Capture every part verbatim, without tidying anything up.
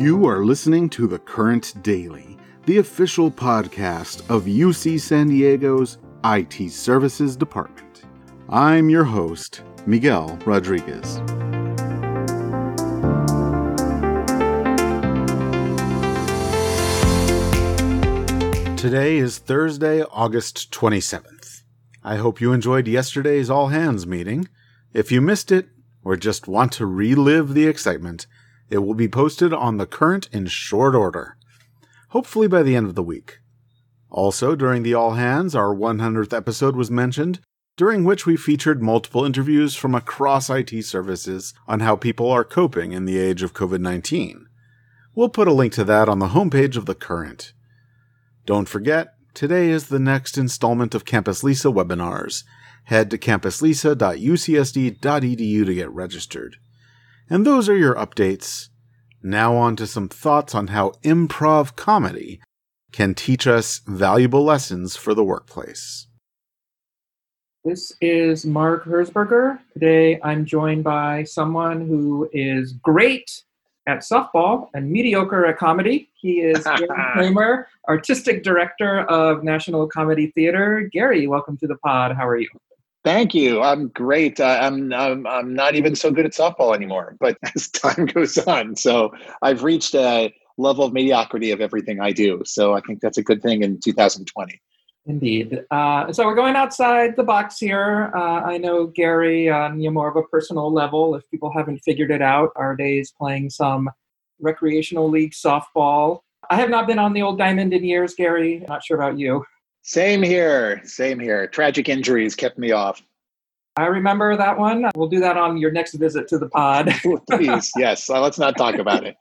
You are listening to The Current Daily, the official podcast of U C San Diego's I T Services Department. I'm your host, Miguel Rodriguez. Today is Thursday, August twenty-seventh. I hope you enjoyed yesterday's all-hands meeting. If you missed it, or just want to relive the excitement, it will be posted on The Current in short order, hopefully by the end of the week. Also, during the All Hands, our one hundredth episode was mentioned, during which we featured multiple interviews from across I T services on how people are coping in the age of covid nineteen. We'll put a link to that on the homepage of The Current. Don't forget, today is the next installment of Campus Lisa webinars. Head to campus lisa dot u c s d dot e d u to get registered. And those are your updates. Now on to some thoughts on how improv comedy can teach us valuable lessons for the workplace. This is Mark Herzberger. Today I'm joined by someone who is great at softball and mediocre at comedy. He is Gary Kramer, Artistic Director of National Comedy Theater. Gary, welcome to the pod. How are you? Thank you. I'm great. Uh, I'm, I'm I'm not even so good at softball anymore, but as time goes on. So I've reached a level of mediocrity of everything I do. So I think that's a good thing in two thousand twenty. Indeed. Uh, so we're going outside the box here. Uh, I know, Gary, on more of a personal level, if people haven't figured it out, our days playing some recreational league softball. I have not been on the old diamond in years, Gary. I'm not sure about you. Same here. Same here. Tragic injuries kept me off. I remember that one. We'll do that on your next visit to the pod. Please. Yes. Let's not talk about it.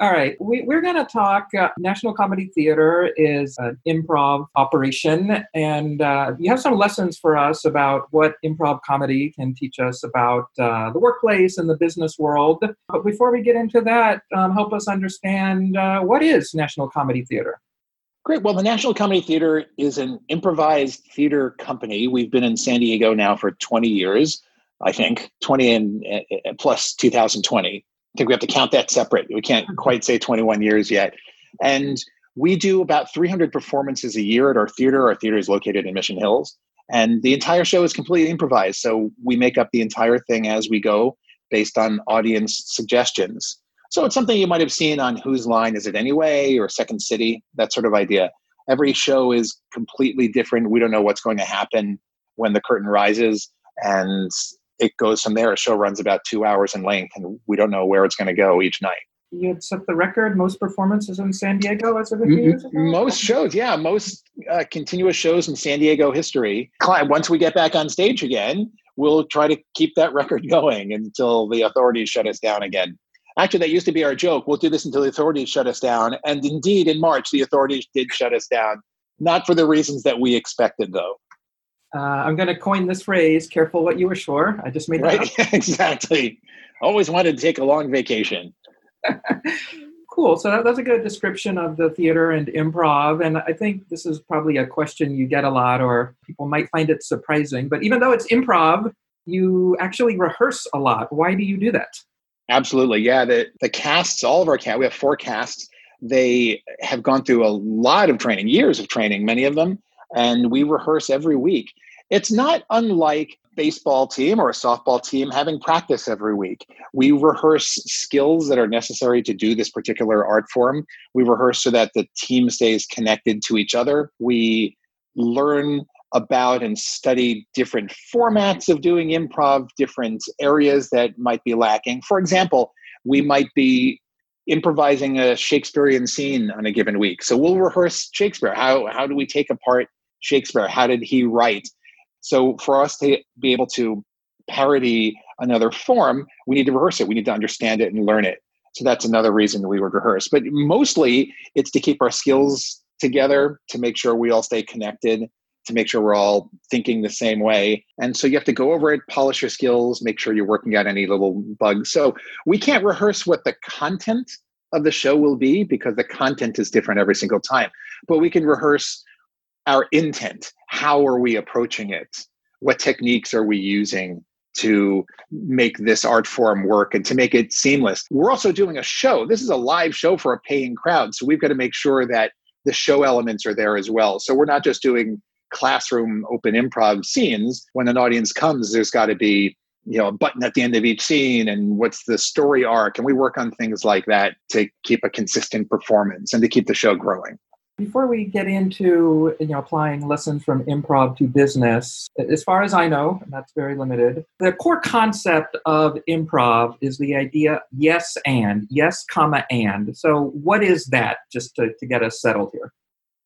All right. We, we're going to talk. Uh, National Comedy Theater is an improv operation. And uh, you have some lessons for us about what improv comedy can teach us about uh, the workplace and the business world. But before we get into that, um, help us understand uh, what is National Comedy Theater? Great. Well, the National Comedy Theater is an improvised theater company. We've been in San Diego now for twenty years, I think, twenty and uh, plus two thousand twenty. I think we have to count that separate. We can't quite say twenty-one years yet. And we do about three hundred performances a year at our theater. Our theater is located in Mission Hills. And the entire show is completely improvised. So we make up the entire thing as we go based on audience suggestions. So it's something you might have seen on Whose Line Is It Anyway or Second City, that sort of idea. Every show is completely different. We don't know what's going to happen when the curtain rises, and it goes from there. A show runs about two hours in length, and we don't know where it's going to go each night. You had set the record, most performances in San Diego as of a few years ago? Most shows, yeah. Most uh, continuous shows in San Diego history. Once we get back on stage again, we'll try to keep that record going until the authorities shut us down again. Actually, that used to be our joke. We'll do this until the authorities shut us down. And indeed, in March, the authorities did shut us down. Not for the reasons that we expected, though. Uh, I'm going to coin this phrase, careful what you wish for. I just made that right? up. Exactly. Always wanted to take a long vacation. Cool. So that, that's a good description of the theater and improv. And I think this is probably a question you get a lot, or people might find it surprising. But even though it's improv, you actually rehearse a lot. Why do you do that? Absolutely. Yeah. The the casts, all of our cast, we have four casts. They have gone through a lot of training, years of training, many of them. And we rehearse every week. It's not unlike a baseball team or a softball team having practice every week. We rehearse skills that are necessary to do this particular art form. We rehearse so that the team stays connected to each other. We learn about and study different formats of doing improv, different areas that might be lacking. For example, we might be improvising a Shakespearean scene on a given week. So we'll rehearse Shakespeare. How how do we take apart Shakespeare? How did he write? So for us to be able to parody another form, we need to rehearse it. We need to understand it and learn it. So that's another reason we would rehearse. But mostly it's to keep our skills together, to make sure we all stay connected, to make sure we're all thinking the same way. And so you have to go over it, polish your skills, make sure you're working out any little bugs. So we can't rehearse what the content of the show will be because the content is different every single time. But we can rehearse our intent. How are we approaching it? What techniques are we using? to make this art form work and to make it seamless. We're also doing a show. This is a live show for a paying crowd. So we've got to make sure that the show elements are there as well. So we're not just doing classroom open improv scenes. When an audience comes, there's got to be, you know, a button at the end of each scene and what's the story arc. And we work on things like that to keep a consistent performance and to keep the show growing. Before we get into, you know, applying lessons from improv to business, as far as I know, and that's very limited, the core concept of improv is the idea, yes, and, yes, comma, and. So what is that, just to, to get us settled here?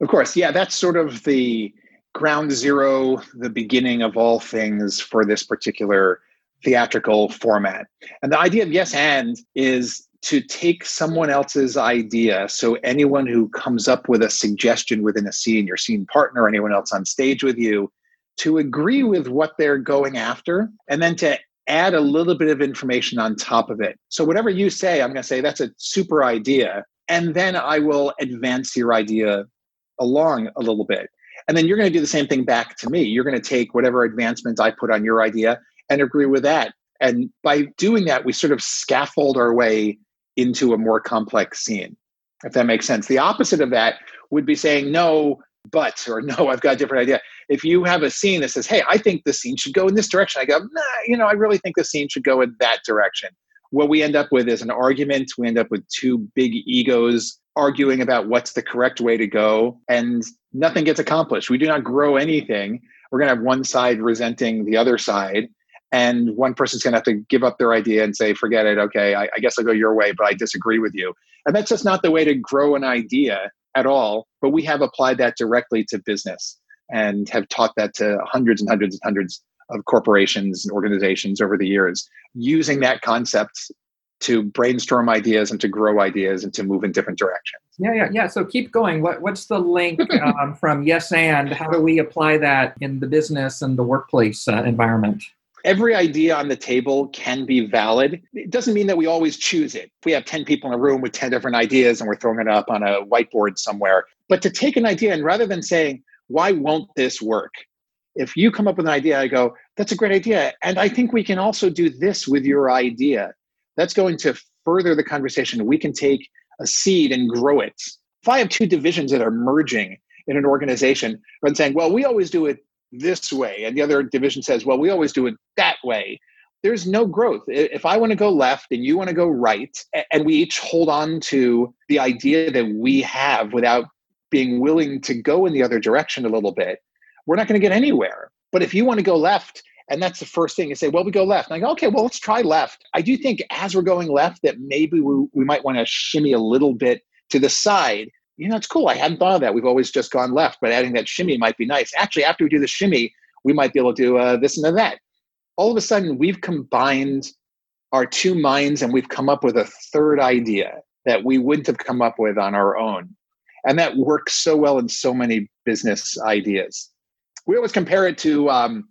Of course, yeah, that's sort of the ground zero, the beginning of all things for this particular theatrical format. And the idea of yes, and is to take someone else's idea. So anyone who comes up with a suggestion within a scene, your scene partner, anyone else on stage with you, to agree with what they're going after, and then to add a little bit of information on top of it. So whatever you say, I'm going to say, that's a super idea. And then I will advance your idea along a little bit. And then you're going to do the same thing back to me. You're going to take whatever advancements I put on your idea and agree with that. And by doing that, we sort of scaffold our way into a more complex scene, if that makes sense. The opposite of that would be saying, no, but, or no, I've got a different idea. If you have a scene that says, hey, I think this scene should go in this direction. I go, nah, you know, I really think this scene should go in that direction. What we end up with is an argument. We end up with two big egos arguing about what's the correct way to go, and nothing gets accomplished. We do not grow anything. We're going to have one side resenting the other side. And one person's going to have to give up their idea and say, forget it. Okay, I, I guess I'll go your way, but I disagree with you. And that's just not the way to grow an idea at all. But we have applied that directly to business and have taught that to hundreds and hundreds and hundreds of corporations and organizations over the years, using that concept to brainstorm ideas and to grow ideas and to move in different directions. Yeah, yeah, yeah. So keep going. What, what's the link um, from yes and? How do we apply that in the business and the workplace uh, environment? Every idea on the table can be valid. It doesn't mean that we always choose it. If we have ten people in a room with ten different ideas and we're throwing it up on a whiteboard somewhere. But to take an idea and rather than saying, why won't this work? If you come up with an idea, I go, that's a great idea. And I think we can also do this with your idea. That's going to further the conversation. We can take a seed and grow it. If I have two divisions that are merging in an organization, rather than saying, well, we always do it this way, and the other division says, well, we always do it that way, there's no growth. If I want to go left and you want to go right, and we each hold on to the idea that we have without being willing to go in the other direction a little bit, we're not going to get anywhere. But if you want to go left, and that's the first thing, you say, well, we go left. And I go, okay, well, let's try left. I do think as we're going left that maybe we, we might want to shimmy a little bit to the side. You know, it's cool. I hadn't thought of that. We've always just gone left, but adding that shimmy might be nice. Actually, after we do the shimmy, we might be able to do uh, this and then that. All of a sudden, we've combined our two minds and we've come up with a third idea that we wouldn't have come up with on our own. And that works so well in so many business ideas. We always compare it to um,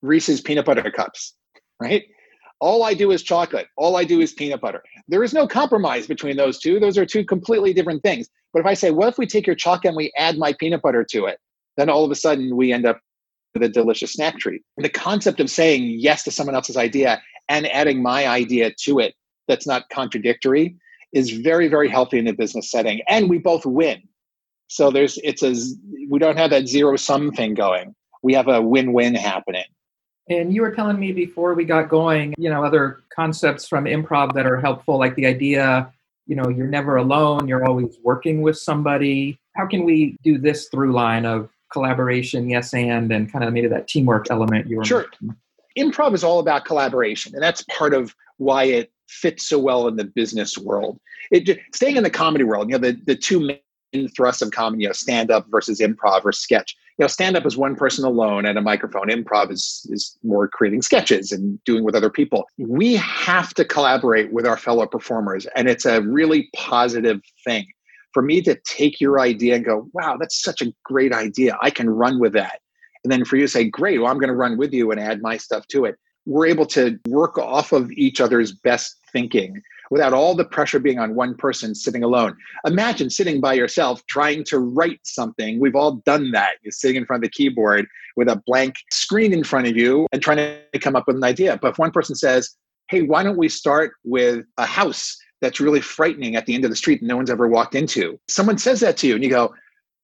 Reese's Peanut Butter Cups, right? All I do is chocolate. All I do is peanut butter. There is no compromise between those two. Those are two completely different things. But if I say, what if we take your chocolate and we add my peanut butter to it? Then all of a sudden we end up with a delicious snack treat. And the concept of saying yes to someone else's idea and adding my idea to it that's not contradictory is very, very healthy in a business setting. And we both win. So there's it's a we don't have that zero-sum thing going. We have a win-win happening. And you were telling me before we got going, you know, other concepts from improv that are helpful, like the idea, you know, you're never alone, you're always working with somebody. How can we do this through line of collaboration, yes, and, and kind of maybe that teamwork element you were Sure. mentioning? Improv is all about collaboration, and that's part of why it fits so well in the business world. It, staying in the comedy world, you know, the, the two main thrusts of comedy, you know, stand-up versus improv or sketch. You know, stand-up is one person alone at a microphone. Improv is, is more creating sketches and doing with other people. We have to collaborate with our fellow performers, and it's a really positive thing. For me to take your idea and go, wow, that's such a great idea. I can run with that. And then for you to say, great, well, I'm going to run with you and add my stuff to it. we're able to work off of each other's best thinking without all the pressure being on one person sitting alone. Imagine sitting by yourself trying to write something. We've all done that. You're sitting in front of the keyboard with a blank screen in front of you and trying to come up with an idea. But if one person says, hey, why don't we start with a house that's really frightening at the end of the street and no one's ever walked into? Someone says that to you and you go,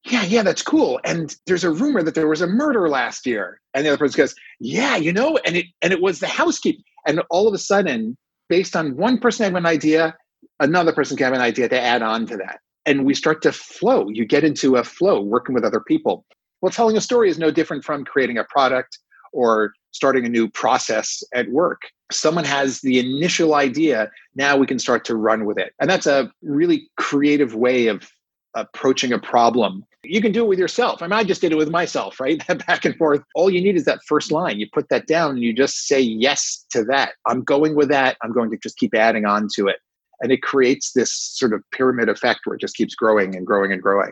yeah, yeah, that's cool. And there's a rumor that there was a murder last year. And the other person goes, yeah, you know, and it and it was the housekeeper. And all of a sudden, based on one person having an idea, another person can have an idea to add on to that. And we start to flow. You get into a flow working with other people. Well, telling a story is no different from creating a product or starting a new process at work. Someone has the initial idea. Now we can start to run with it. And that's a really creative way of approaching a problem. You can do it with yourself. I mean, I just did it with myself, right? Back and forth. All you need is that first line. You put that down and you just say yes to that. I'm going with that. I'm going to just keep adding on to it. And it creates this sort of pyramid effect where it just keeps growing and growing and growing.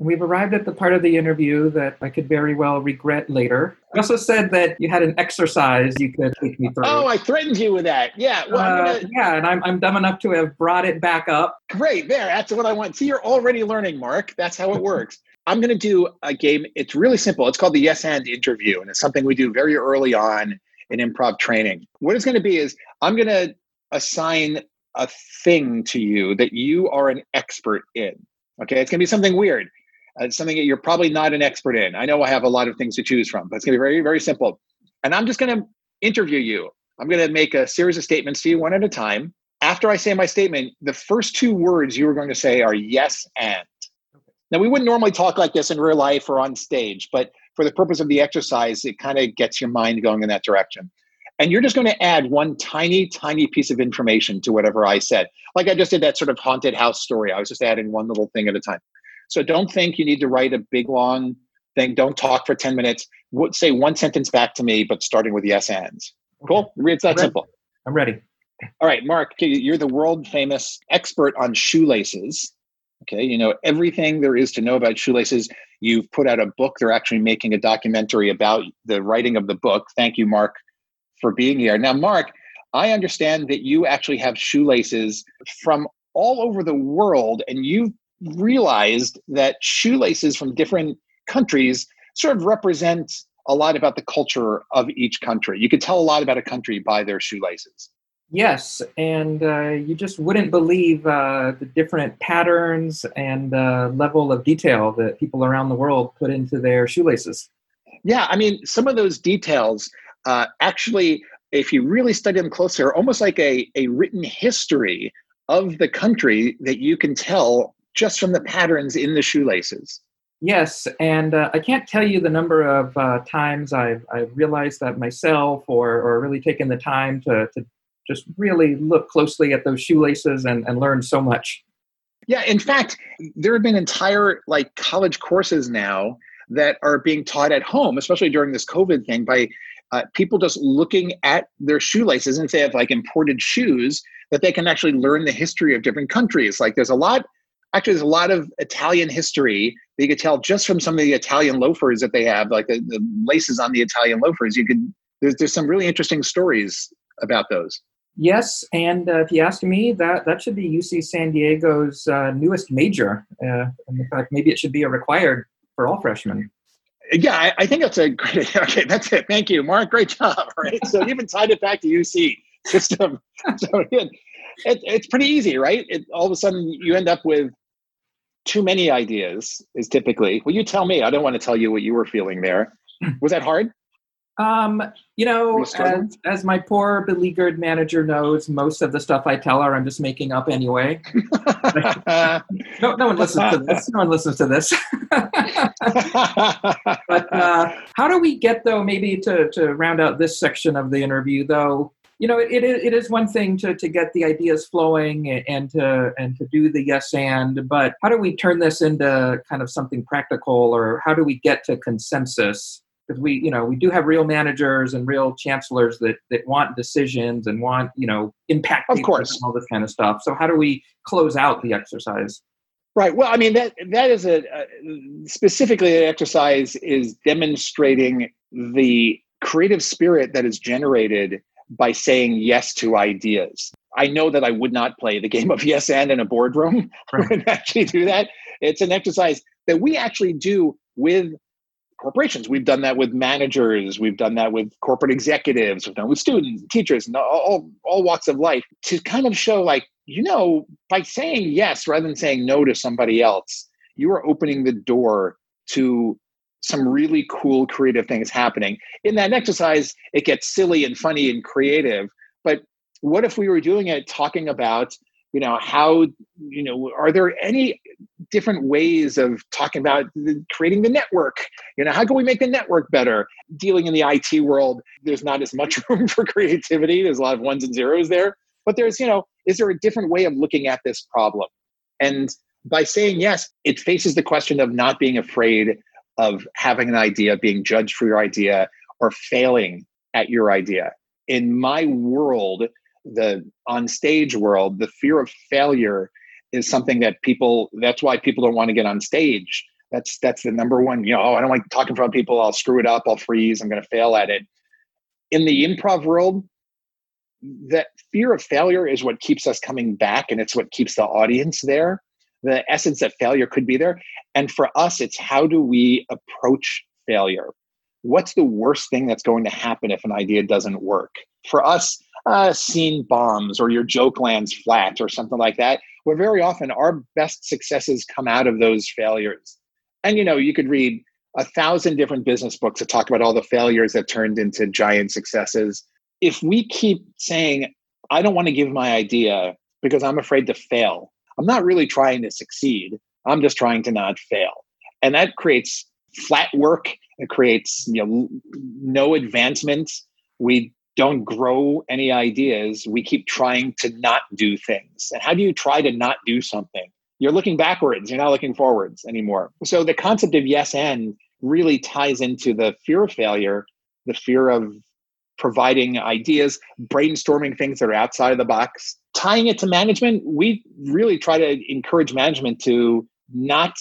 We've arrived at the part of the interview that I could very well regret later. You also said that you had an exercise you could take me through. Oh, I threatened you with that. Yeah. Well, uh, I'm gonna... Yeah, and I'm, I'm dumb enough to have brought it back up. Great. There. That's what I want. See, you're already learning, Mark. That's how it works. I'm going to do a game. It's really simple. It's called the Yes and Interview, and it's something we do very early on in improv training. What it's going to be is I'm going to assign a thing to you that you are an expert in. Okay? It's going to be something weird. Uh, it's something that you're probably not an expert in. I know I have a lot of things to choose from, but it's going to be very, very simple. And I'm just going to interview you. I'm going to make a series of statements to you one at a time. After I say my statement, the first two words you are going to say are yes and. Okay. Now, we wouldn't normally talk like this in real life or on stage, but for the purpose of the exercise, it kind of gets your mind going in that direction. And you're just going to add one tiny, tiny piece of information to whatever I said. Like I just did that sort of haunted house story. I was just adding one little thing at a time. So don't think you need to write a big, long thing. Don't talk for ten minutes. Say one sentence back to me, but starting with yes ands. Cool? Okay. It's that simple. I'm ready. All right, Mark, you're the world famous expert on shoelaces. Okay, you know everything there is to know about shoelaces. You've put out a book. They're actually making a documentary about the writing of the book. Thank you, Mark, for being here. Now, Mark, I understand that you actually have shoelaces from all over the world, and you've realized that shoelaces from different countries sort of represent a lot about the culture of each country. You could tell a lot about a country by their shoelaces. Yes, and uh, you just wouldn't believe uh, the different patterns and uh, level of detail that people around the world put into their shoelaces. Yeah, I mean, some of those details uh, actually, if you really study them closer, are almost like a, a written history of the country that you can tell just from the patterns in the shoelaces. Yes, and uh, I can't tell you the number of uh, times I've, I've realized that myself or, or really taken the time to, to just really look closely at those shoelaces and, and learn so much. Yeah, in fact, there have been entire like college courses now that are being taught at home, especially during this COVID thing, by uh, people just looking at their shoelaces, and if they have like imported shoes, that they can actually learn the history of different countries. Like there's a lot... Actually, there's a lot of Italian history that you could tell just from some of the Italian loafers that they have, like the, the laces on the Italian loafers. You could there's there's some really interesting stories about those. Yes, and uh, if you ask me, that, that should be U C San Diego's uh, newest major. Uh, in fact, maybe it should be a required for all freshmen. Yeah, I, I think that's a great. Okay, that's it. Thank you, Mark. Great job. All right, so even tied it back to U C system. So it, it, it's pretty easy, right? It, all of a sudden, you end up with. Too many ideas is typically, well, you tell me, I don't want to tell you what you were feeling there. Was that hard? Um, you know, as, as my poor beleaguered manager knows, most of the stuff I tell her, I'm just making up anyway. no, no one listens to this. No one listens to this. But uh, how do we get though, maybe to, to round out this section of the interview though, you know, it, it it is one thing to to get the ideas flowing and to and to do the yes and, but how do we turn this into kind of something practical, or how do we get to consensus? Because we, you know, we do have real managers and real chancellors that that want decisions and want, you know, impact of course and all this kind of stuff. So how do we close out the exercise? Right. Well, I mean, that that is a uh, specifically the exercise is demonstrating the creative spirit that is generated by saying yes to ideas. I know that I would not play the game of yes and in a boardroom. Right. I wouldn't actually do that. It's an exercise that we actually do with corporations. We've done that with managers. We've done that with corporate executives. We've done with students, teachers, and all, all walks of life to kind of show, like, you know, by saying yes rather than saying no to somebody else, you are opening the door to some really cool creative things happening. In that exercise, it gets silly and funny and creative. But what if we were doing it talking about, you know, how, you know, are there any different ways of talking about the, creating the network? You know, how can we make the network better? Dealing in the I T world, there's not as much room for creativity. There's a lot of ones and zeros there. But there's, you know, is there a different way of looking at this problem? And by saying yes, it faces the question of not being afraid of having an idea, being judged for your idea, or failing at your idea. In my world, the on-stage world, the fear of failure is something that people, that's why people don't want to get on stage. That's that's the number one, you know, oh, I don't like talking in front of people, I'll screw it up, I'll freeze, I'm going to fail at it. In the improv world, that fear of failure is what keeps us coming back, and it's what keeps the audience there. The essence that failure could be there. And for us, it's how do we approach failure? What's the worst thing that's going to happen if an idea doesn't work? For us, uh, scene bombs or your joke lands flat or something like that, where very often our best successes come out of those failures. And, you know, you could read a thousand different business books that talk about all the failures that turned into giant successes. If we keep saying, I don't want to give my idea because I'm afraid to fail, I'm not really trying to succeed. I'm just trying to not fail. And that creates flat work. It creates, you know, no advancement. We don't grow any ideas. We keep trying to not do things. And how do you try to not do something? You're looking backwards. You're not looking forwards anymore. So the concept of yes and really ties into the fear of failure, the fear of providing ideas, brainstorming things that are outside of the box. Tying it to management, we really try to encourage management to not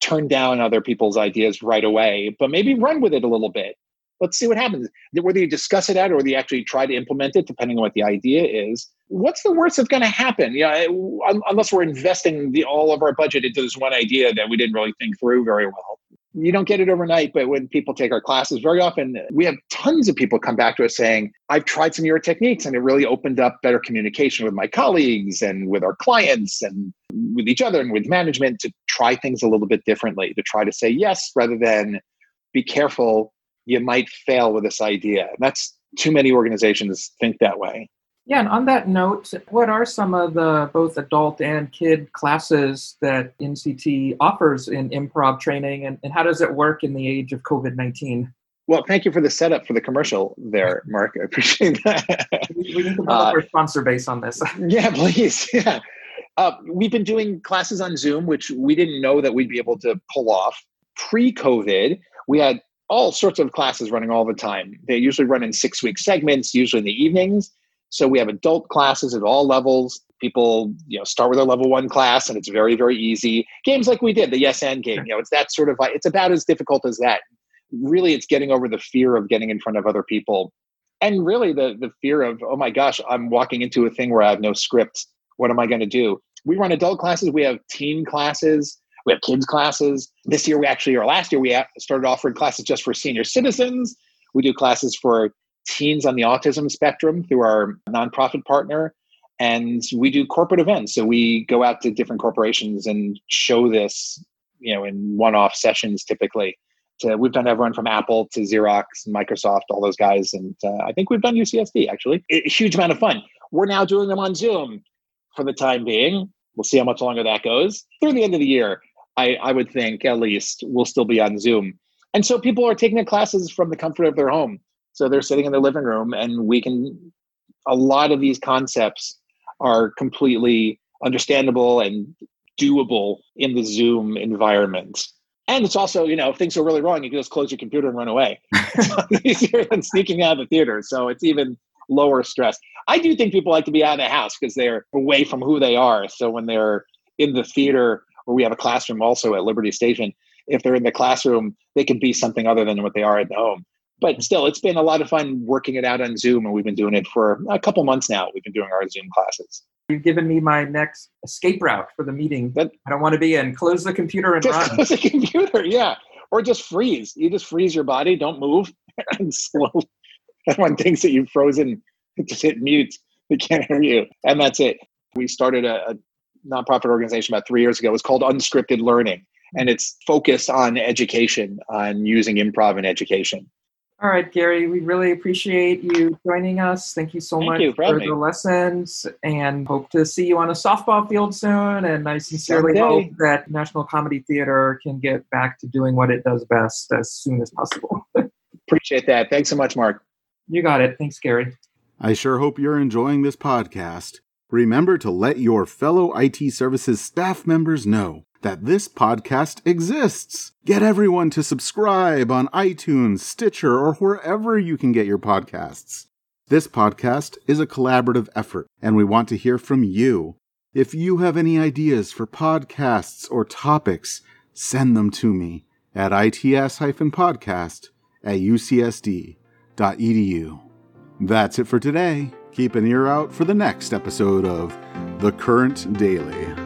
turn down other people's ideas right away, but maybe run with it a little bit. Let's see what happens. Whether you discuss it out or whether you actually try to implement it, depending on what the idea is, what's the worst that's going to happen? You know, unless we're investing the, all of our budget into this one idea that we didn't really think through very well. You don't get it overnight, but when people take our classes, very often we have tons of people come back to us saying, I've tried some of your techniques and it really opened up better communication with my colleagues and with our clients and with each other and with management to try things a little bit differently, to try to say yes, rather than be careful, you might fail with this idea. That's too many organizations think that way. Yeah, and on that note, what are some of the both adult and kid classes that N C T offers in improv training, and, and how does it work in the age of COVID nineteen? Well, thank you for the setup for the commercial there, Mark. I appreciate that. We, we need to develop uh, our sponsor base on this. Yeah, please. Yeah, uh, we've been doing classes on Zoom, which we didn't know that we'd be able to pull off. Pre-COVID, we had all sorts of classes running all the time. They usually run in six-week segments, usually in the evenings. So we have adult classes at all levels. People, you know, start with a level one class, and it's very, very easy. Games like we did, the yes and game. You know, it's that sort of, it's about as difficult as that. Really, it's getting over the fear of getting in front of other people. And really the, the fear of, oh my gosh, I'm walking into a thing where I have no script. What am I going to do? We run adult classes. We have teen classes. We have kids classes. This year we actually, or last year, we started offering classes just for senior citizens. We do classes for teens on the autism spectrum through our nonprofit partner. And we do corporate events. So we go out to different corporations and show this, you know, in one-off sessions typically. So we've done everyone from Apple to Xerox and Microsoft, all those guys. And uh, I think we've done U C S D actually. A huge amount of fun. We're now doing them on Zoom for the time being. We'll see how much longer that goes. Through the end of the year, I, I would think at least we'll still be on Zoom. And so people are taking their classes from the comfort of their home. So they're sitting in their living room, and we can, a lot of these concepts are completely understandable and doable in the Zoom environment. And it's also, you know, if things are really wrong, you can just close your computer and run away. It's a lot easier than sneaking out of the theater. So it's even lower stress. I do think people like to be out of the house because they're away from who they are. So when they're in the theater, or we have a classroom also at Liberty Station, if they're in the classroom, they can be something other than what they are at home. But still, it's been a lot of fun working it out on Zoom, and we've been doing it for a couple months now. We've been doing our Zoom classes. You've given me my next escape route for the meeting that I don't want to be in. Close the computer and just run. Close the computer, yeah. Or just freeze. You just freeze your body, don't move. And slowly, everyone thinks that you've frozen. Just hit mute. They can't hear you. And that's it. We started a, a nonprofit organization about three years ago. It was called Unscripted Learning. And it's focused on education, on using improv in education. All right, Gary, we really appreciate you joining us. Thank you so Thank much you for, for the lessons, and hope to see you on a softball field soon. And I sincerely Someday. hope that National Comedy Theater can get back to doing what it does best as soon as possible. Appreciate that. Thanks so much, Mark. You got it. Thanks, Gary. I sure hope you're enjoying this podcast. Remember to let your fellow I T services staff members know that this podcast exists. Get everyone to subscribe on iTunes, Stitcher, or wherever you can get your podcasts. This podcast is a collaborative effort, and we want to hear from you. If you have any ideas for podcasts or topics, send them to me at its dash podcast at u c s d dot e d u. That's it for today. Keep an ear out for the next episode of The Current Daily.